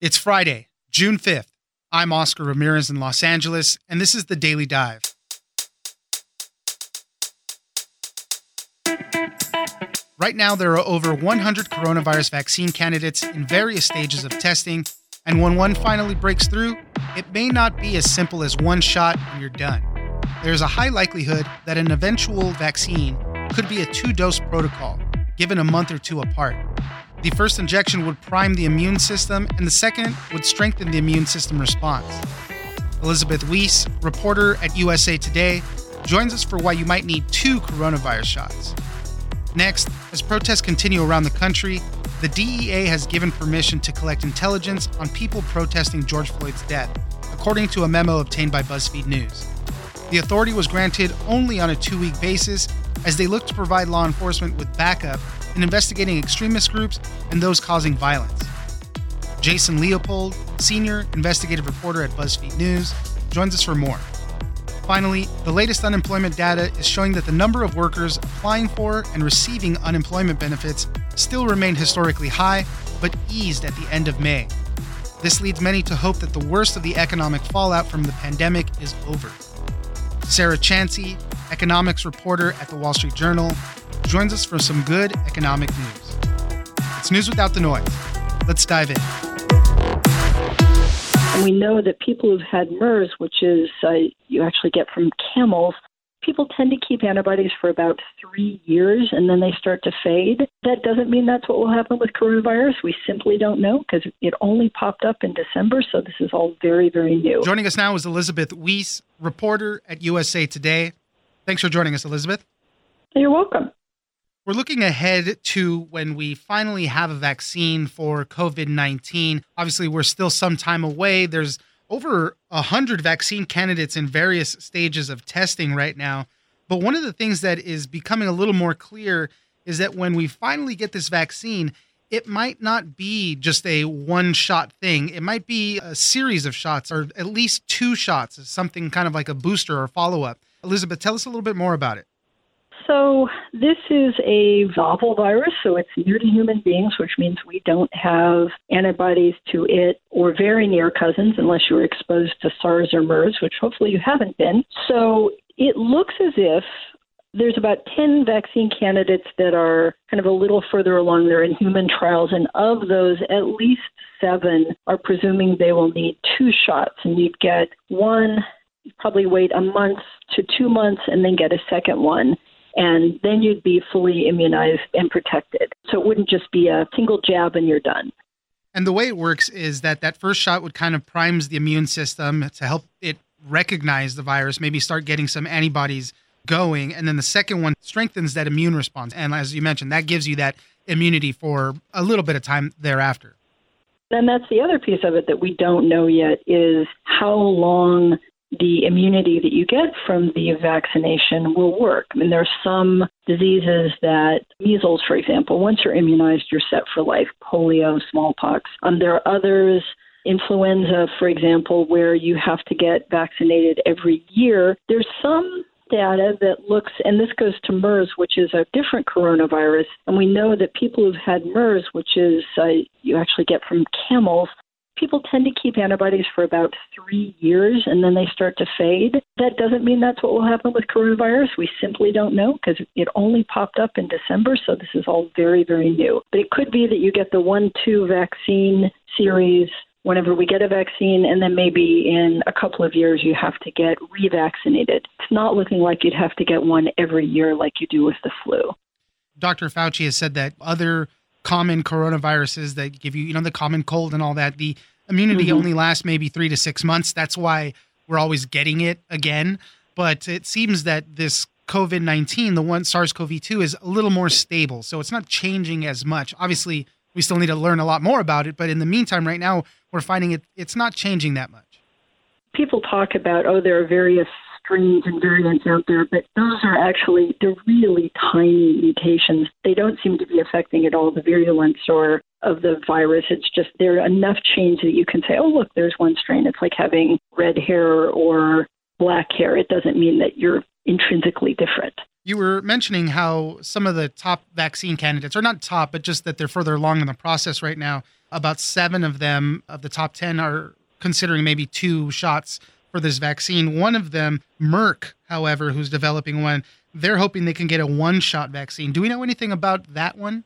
It's Friday, June 5th. I'm Oscar Ramirez in Los Angeles, and this is The Daily Dive. Right now, there are over 100 coronavirus vaccine candidates in various stages of testing, and when one finally breaks through, it may not be as simple as one shot and you're done. There's a high likelihood that an eventual vaccine could be a two-dose protocol, given a month or two apart. The first injection would prime the immune system, and the second would strengthen the immune system response. Elizabeth Weise, reporter at USA Today, joins us for why you might need two coronavirus shots. Next, as protests continue around the country, the DEA has given permission to collect intelligence on people protesting George Floyd's death, according to a memo obtained by BuzzFeed News. The authority was granted only on a two-week basis as they look to provide law enforcement with backup in investigating extremist groups and those causing violence. Jason Leopold, senior investigative reporter at BuzzFeed News, joins us for more. Finally, the latest unemployment data is showing that the number of workers applying for and receiving unemployment benefits still remained historically high, but eased at the end of May. This leads many to hope that the worst of the economic fallout from the pandemic is over. Sarah Chaney, economics reporter at The Wall Street Journal, joins us for some good economic news. It's news without the noise. Let's dive in. We know that people who've had MERS, which is you actually get from camels, people tend to keep antibodies for about 3 years and then they start to fade. That doesn't mean that's what will happen with coronavirus. We simply don't know because it only popped up in December. So this is all very, very new. Joining us now is Elizabeth Weise, reporter at USA Today. Thanks for joining us, Elizabeth. You're welcome. We're looking ahead to when we finally have a vaccine for COVID-19. Obviously, we're still some time away. There's over 100 vaccine candidates in various stages of testing right now. But one of the things that is becoming a little more clear is that when we finally get this vaccine, it might not be just a one-shot thing. It might be a series of shots or at least two shots, something kind of like a booster or follow-up. Elizabeth, tell us a little bit more about it. So this is a novel virus, so it's new to human beings, which means we don't have antibodies to it or very near cousins unless you were exposed to SARS or MERS, which hopefully you haven't been. So it looks as if there's about 10 vaccine candidates that are kind of a little further along. They're in human trials, and of those, at least 7 are presuming they will need 2 shots, and you'd get one, you'd probably wait a month to 2 months, and then get a second one. And then you'd be fully immunized and protected. So it wouldn't just be a single jab and you're done. And the way it works is that that first shot would kind of primes the immune system to help it recognize the virus, maybe start getting some antibodies going. And then the second one strengthens that immune response. And as you mentioned, that gives you that immunity for a little bit of time thereafter. And that's the other piece of it that we don't know yet is how long the immunity that you get from the vaccination will work. I mean, there are some diseases that, measles, for example, once you're immunized, you're set for life, polio, smallpox. There are others, influenza, for example, where you have to get vaccinated every year. There's some data that looks, and this goes to MERS, which is a different coronavirus, and we know that people who've had MERS, which is you actually get from camels, people tend to keep antibodies for about 3 years and then they start to fade. That doesn't mean that's what will happen with coronavirus. We simply don't know because it only popped up in December. So this is all very, very new. But it could be that you get the 1-2 vaccine series whenever we get a vaccine, and then maybe in a couple of years you have to get revaccinated. It's not looking like you'd have to get one every year like you do with the flu. Dr. Fauci has said that other common coronaviruses that give you, the common cold and all that, the immunity only lasts maybe 3 to 6 months. That's why we're always getting it again. But it seems that this COVID-19, the one SARS-CoV-2, is a little more stable. So it's not changing as much. Obviously, we still need to learn a lot more about it. But in the meantime, right now, we're finding it's not changing that much. People talk about, there are various strains and variants out there, but those are actually, they're really tiny mutations. They don't seem to be affecting at all the virulence or of the virus. It's just there are enough change that you can say, look, there's one strain. It's like having red hair or black hair. It doesn't mean that you're intrinsically different. you were mentioning how some of the top vaccine candidates, or not top, but just that they're further along in the process right now. About 7 of them, of the top 10, are considering maybe 2 shots for this vaccine. One of them, Merck, however, who's developing one, they're hoping they can get a 1-shot vaccine. Do we know anything about that one?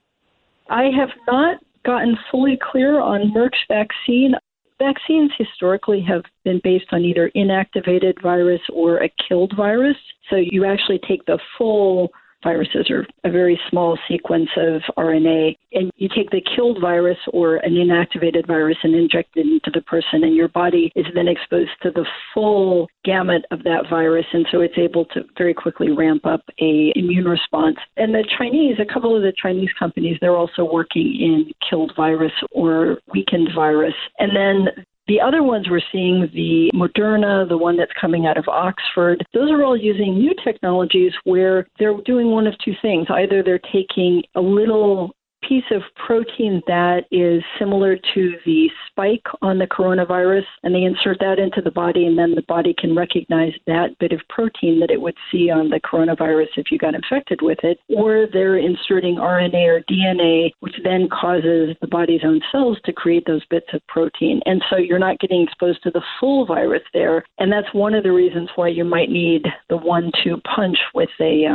I have not gotten fully clear on Merck's vaccine. Vaccines historically have been based on either inactivated virus or a killed virus. So you actually take the full viruses or a very small sequence of RNA, and you take the killed virus or an inactivated virus and inject it into the person, and your body is then exposed to the full gamut of that virus, and so it's able to very quickly ramp up a immune response. And the Chinese, a couple of the Chinese companies, they're also working in killed virus or weakened virus. And then the other ones we're seeing, the Moderna, the one that's coming out of Oxford, those are all using new technologies where they're doing one of 2 things. Either they're taking a little piece of protein that is similar to the spike on the coronavirus, and they insert that into the body, and then the body can recognize that bit of protein that it would see on the coronavirus if you got infected with it. Or they're inserting RNA or DNA, which then causes the body's own cells to create those bits of protein. And so you're not getting exposed to the full virus there. And that's one of the reasons why you might need the 1-2 punch with a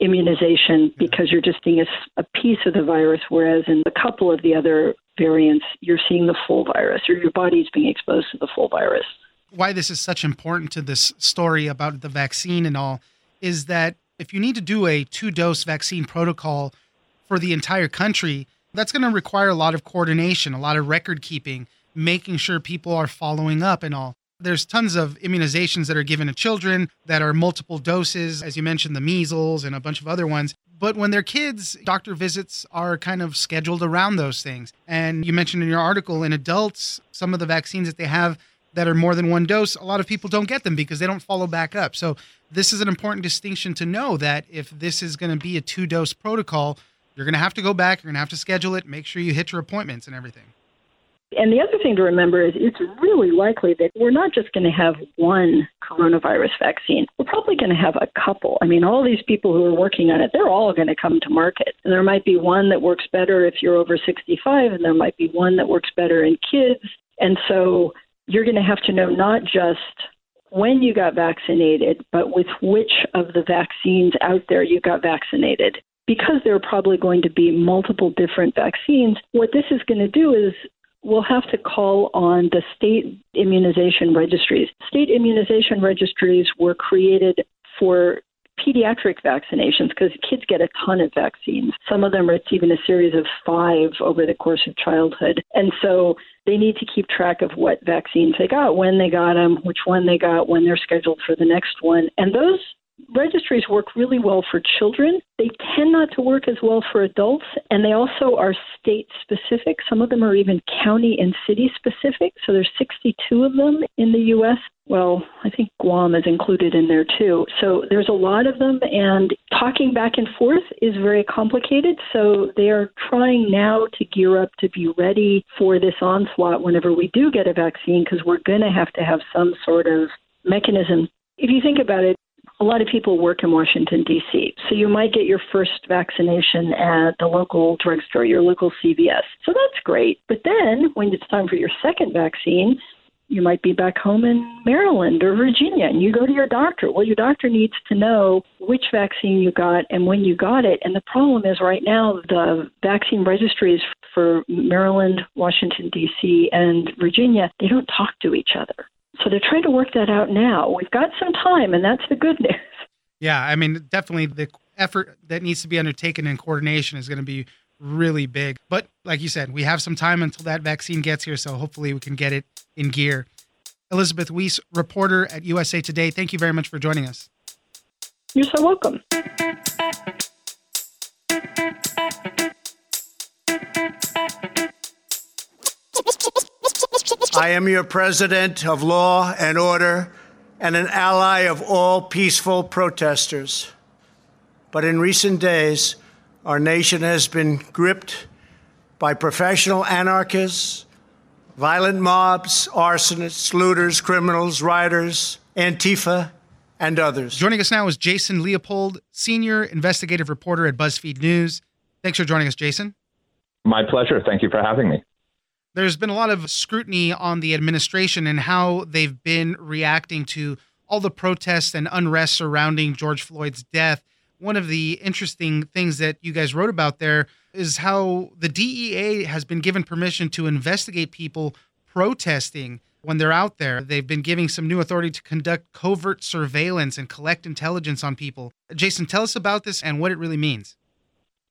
immunization, because you're just seeing a piece of the virus, whereas in a couple of the other variants, you're seeing the full virus, or your body's being exposed to the full virus. Why this is such important to this story about the vaccine and all is that if you need to do a 2-dose vaccine protocol for the entire country, that's going to require a lot of coordination, a lot of record keeping, making sure people are following up and all. There's tons of immunizations that are given to children that are multiple doses, as you mentioned, the measles and a bunch of other ones. But when they're kids, doctor visits are kind of scheduled around those things. And you mentioned in your article, in adults, some of the vaccines that they have that are more than 1 dose, a lot of people don't get them because they don't follow back up. So this is an important distinction to know, that if this is going to be a 2-dose protocol, you're going to have to go back, you're going to have to schedule it, make sure you hit your appointments and everything. And the other thing to remember is it's really likely that we're not just going to have 1 coronavirus vaccine. We're probably going to have a couple. I mean, all these people who are working on it, they're all going to come to market. And there might be one that works better if you're over 65, and there might be one that works better in kids. And so you're going to have to know not just when you got vaccinated, but with which of the vaccines out there you got vaccinated. Because there are probably going to be multiple different vaccines, what this is going to do is we'll have to call on the state immunization registries. State immunization registries were created for pediatric vaccinations because kids get a ton of vaccines. Some of them, it's even a series of 5 over the course of childhood. And so they need to keep track of what vaccines they got, when they got them, which one they got, when they're scheduled for the next one. And those registries work really well for children. They tend not to work as well for adults, and they also are state-specific. Some of them are even county and city-specific, so there's 62 of them in the U.S. Well, I think Guam is included in there, too. So there's a lot of them, and talking back and forth is very complicated. So they are trying now to gear up to be ready for this onslaught whenever we do get a vaccine, because we're going to have some sort of mechanism. If you think about it, a lot of people work in Washington, D.C., so you might get your first vaccination at the local drugstore, your local CVS. So that's great. But then when it's time for your second vaccine, you might be back home in Maryland or Virginia, and you go to your doctor. Well, your doctor needs to know which vaccine you got and when you got it. And the problem is right now the vaccine registries for Maryland, Washington, D.C., and Virginia, they don't talk to each other. So they're trying to work that out now. We've got some time, and that's the good news. Yeah, I mean, definitely the effort that needs to be undertaken in coordination is going to be really big. But like you said, we have some time until that vaccine gets here, so hopefully we can get it in gear. Elizabeth Weise, reporter at USA Today, thank you very much for joining us. You're so welcome. I am your president of law and order and an ally of all peaceful protesters. But in recent days, our nation has been gripped by professional anarchists, violent mobs, arsonists, looters, criminals, rioters, Antifa, And others. Joining us now is Jason Leopold, senior investigative reporter at BuzzFeed News. Thanks for joining us, Jason. My pleasure. Thank you for having me. There's been a lot of scrutiny on the administration and how they've been reacting to all the protests and unrest surrounding George Floyd's death. One of the interesting things that you guys wrote about there is how the DEA has been given permission to investigate people protesting when they're out there. They've been giving some new authority to conduct covert surveillance and collect intelligence on people. Jason, tell us about this and what it really means.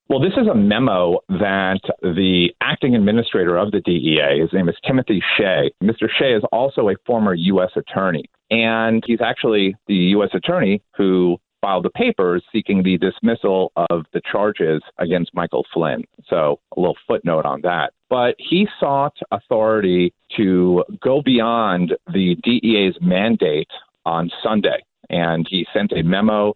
Well, this is a memo that the acting administrator of the DEA, his name is Timothy Shea. Mr. Shea is also a former U.S. attorney, and he's actually the U.S. attorney who filed the papers seeking the dismissal of the charges against Michael Flynn. So a little footnote on that. But he sought authority to go beyond the DEA's mandate on Sunday. And he sent a memo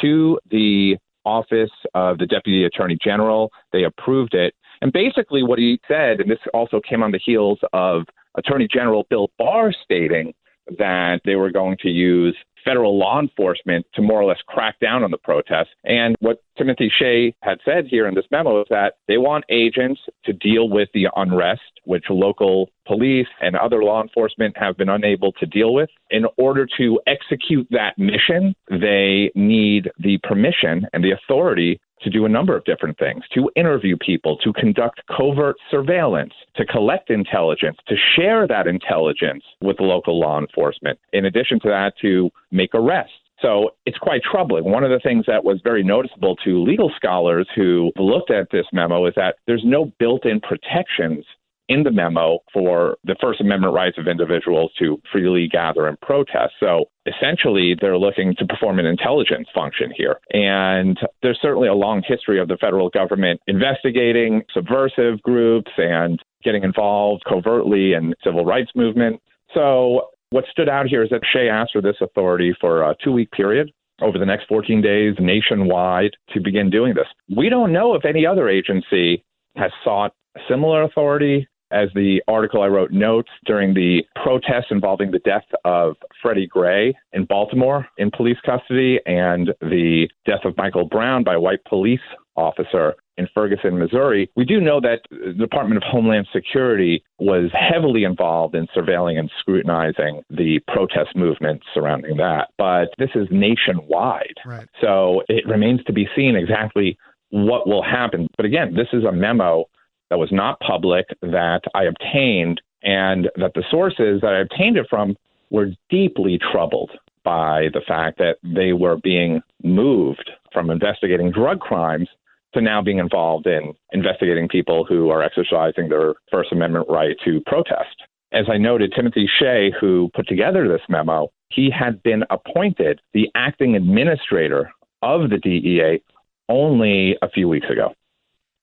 to the Office of the Deputy Attorney General. They approved it. And basically what he said, and this also came on the heels of Attorney General Bill Barr stating that they were going to use federal law enforcement to more or less crack down on the protests. And what Timothy Shea had said here in this memo is that they want agents to deal with the unrest, which local police and other law enforcement have been unable to deal with. In order to execute that mission, they need the permission and the authority to do a number of different things, to interview people, to conduct covert surveillance, to collect intelligence, to share that intelligence with local law enforcement. In addition to that, to make arrests. So it's quite troubling. One of the things that was very noticeable to legal scholars who looked at this memo is that there's no built-in protections in the memo for the First Amendment rights of individuals to freely gather and protest. So essentially, they're looking to perform an intelligence function here. And there's certainly a long history of the federal government investigating subversive groups and getting involved covertly in civil rights movement. So what stood out here is that Shea asked for this authority for a 2-week period over the next 14 days nationwide to begin doing this. We don't know if any other agency has sought similar authority. As the article I wrote notes, during the protests involving the death of Freddie Gray in Baltimore in police custody and the death of Michael Brown by a white police officer in Ferguson, Missouri, we do know that the Department of Homeland Security was heavily involved in surveilling and scrutinizing the protest movement surrounding that. But this is nationwide. Right. So it remains to be seen exactly what will happen. But again, this is a memo that was not public, that I obtained, and that the sources that I obtained it from were deeply troubled by the fact that they were being moved from investigating drug crimes to now being involved in investigating people who are exercising their First Amendment right to protest. As I noted, Timothy Shea, who put together this memo, he had been appointed the acting administrator of the DEA only a few weeks ago.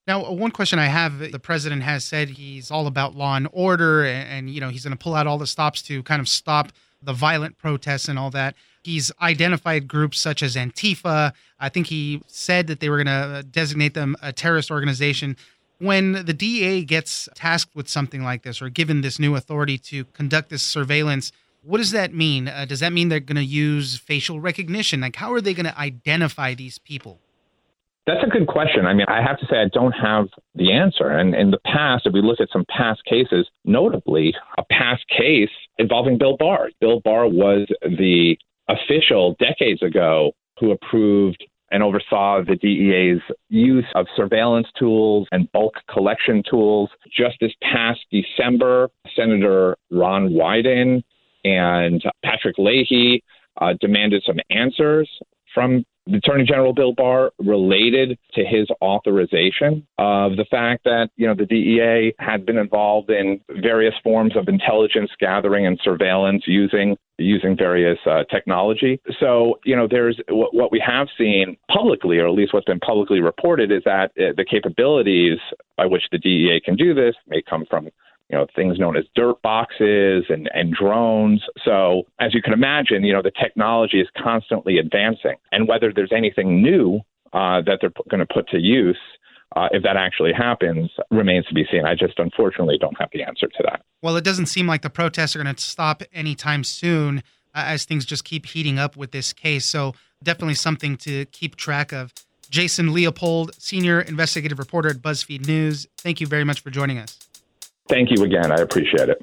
Now, one question I have, the president has said he's all about law and order and you know, he's going to pull out all the stops to kind of stop the violent protests and all that. He's identified groups such as Antifa. I think he said that they were going to designate them a terrorist organization. When the DEA gets tasked with something like this or given this new authority to conduct this surveillance, what does that mean? Does that mean they're going to use facial recognition? Like, how are they going to identify these people? That's a good question. I mean, I have to say I don't have the answer. And in the past, if we look at some past cases, notably a past case involving Bill Barr. Bill Barr was the official decades ago who approved and oversaw the DEA's use of surveillance tools and bulk collection tools. Just this past December, Senator Ron Wyden and Patrick Leahy demanded some answers from the Attorney General Bill Barr related to his authorization of the fact that, you know, the DEA had been involved in various forms of intelligence gathering and surveillance using various technology. So, you know, there's what we have seen publicly, or at least what's been publicly reported, is that the capabilities by which the DEA can do this may come from, you know, things known as dirt boxes and drones. So as you can imagine, you know, the technology is constantly advancing. And whether there's anything new that they're going to put to use, if that actually happens, remains to be seen. I just unfortunately don't have the answer to that. Well, it doesn't seem like the protests are going to stop anytime soon. as things just keep heating up with this case. So definitely something to keep track of. Jason Leopold, Senior Investigative Reporter at BuzzFeed News, thank you very much for joining us. Thank you again. I appreciate it.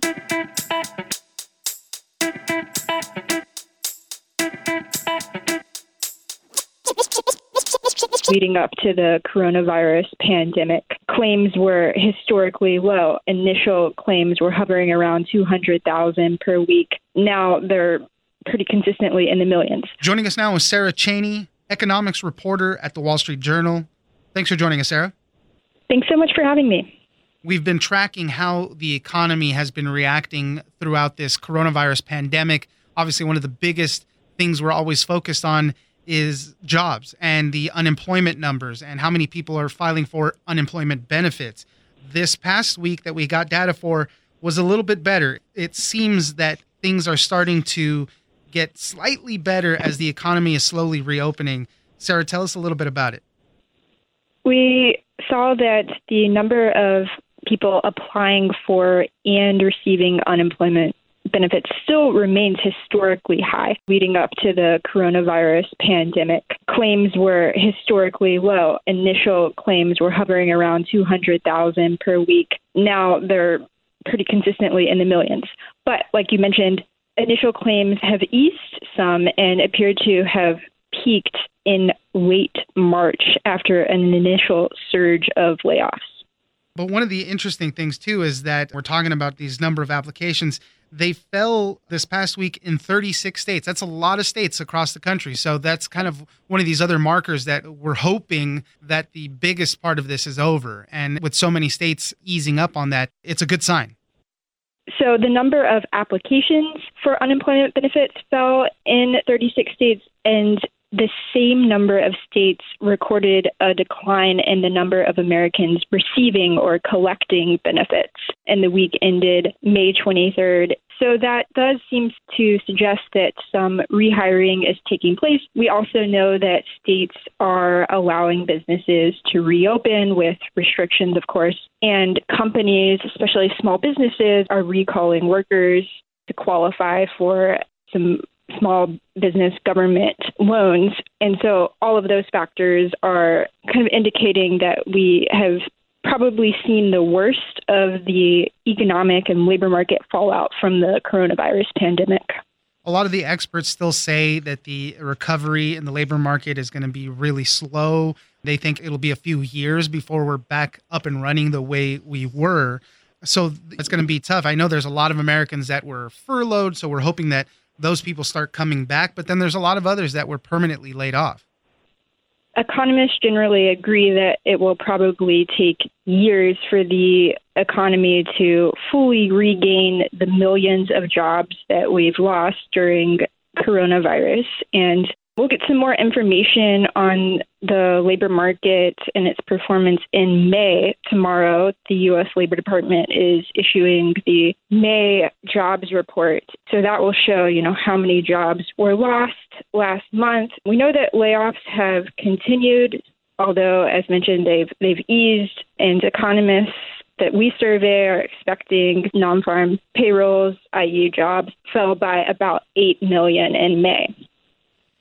Leading up to the coronavirus pandemic, claims were historically low. Initial claims were hovering around 200,000 per week. Now they're pretty consistently in the millions. Joining us now is Sarah Chaney, economics reporter at The Wall Street Journal. Thanks for joining us, Sarah. Thanks so much for having me. We've been tracking how the economy has been reacting throughout this coronavirus pandemic. Obviously, one of the biggest things we're always focused on is jobs and the unemployment numbers and how many people are filing for unemployment benefits. This past week that we got data for was a little bit better. It seems that things are starting to get slightly better as the economy is slowly reopening. Sarah, tell us a little bit about it. We saw that the number of people applying for and receiving unemployment benefits still remains historically high. Leading up to the coronavirus pandemic, claims were historically low. Initial claims were hovering around 200,000 per week. Now they're pretty consistently in the millions. But like you mentioned, initial claims have eased some and appear to have peaked in late March after an initial surge of layoffs. But one of the interesting things, too, is that we're talking about these number of applications. They fell this past week in 36 states. That's a lot of states across the country. So that's kind of one of these other markers that we're hoping that the biggest part of this is over. And with so many states easing up on that, it's a good sign. So the number of applications for unemployment benefits fell in 36 states, and the same number of states recorded a decline in the number of Americans receiving or collecting benefits in the week ended May 23rd. So that does seem to suggest that some rehiring is taking place. We also know that states are allowing businesses to reopen with restrictions, of course, and companies, especially small businesses, are recalling workers to qualify for some small business government loans. And so all of those factors are kind of indicating that we have probably seen the worst of the economic and labor market fallout from the coronavirus pandemic. A lot of the experts still say that the recovery in the labor market is going to be really slow. They think it'll be a few years before we're back up and running the way we were. So it's going to be tough. I know there's a lot of Americans that were furloughed, so we're hoping that those people start coming back. But then there's a lot of others that were permanently laid off. Economists generally agree that it will probably take years for the economy to fully regain the millions of jobs that we've lost during coronavirus. And we'll get some more information on the labor market and its performance in May. Tomorrow, the U.S. Labor Department is issuing the May jobs report. So that will show, how many jobs were lost last month. We know that layoffs have continued, although, as mentioned, they've eased, and economists that we survey are expecting non-farm payrolls, i.e. jobs, fell by about 8 million in May.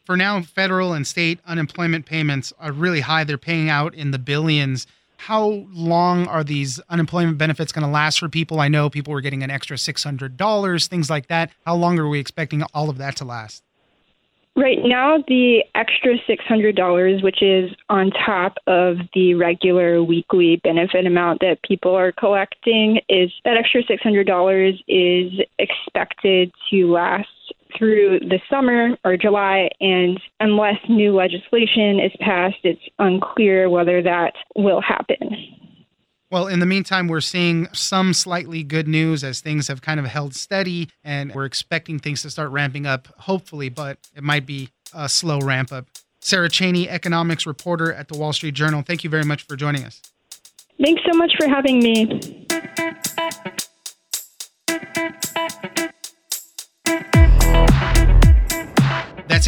For now, federal and state unemployment payments are really high. They're paying out in the billions. How long are these unemployment benefits going to last for people? I know people were getting an extra $600, things like that. How long are we expecting all of that to last? Right now, the extra $600, which is on top of the regular weekly benefit amount that people are collecting, is that extra $600 is expected to last through the summer or July, and unless new legislation is passed, it's unclear whether that will happen. Well, in the meantime, we're seeing some slightly good news as things have kind of held steady, and we're expecting things to start ramping up, hopefully, but it might be a slow ramp up. Sarah Chaney, economics reporter at The Wall Street Journal, thank you very much for joining us. Thanks so much for having me. That's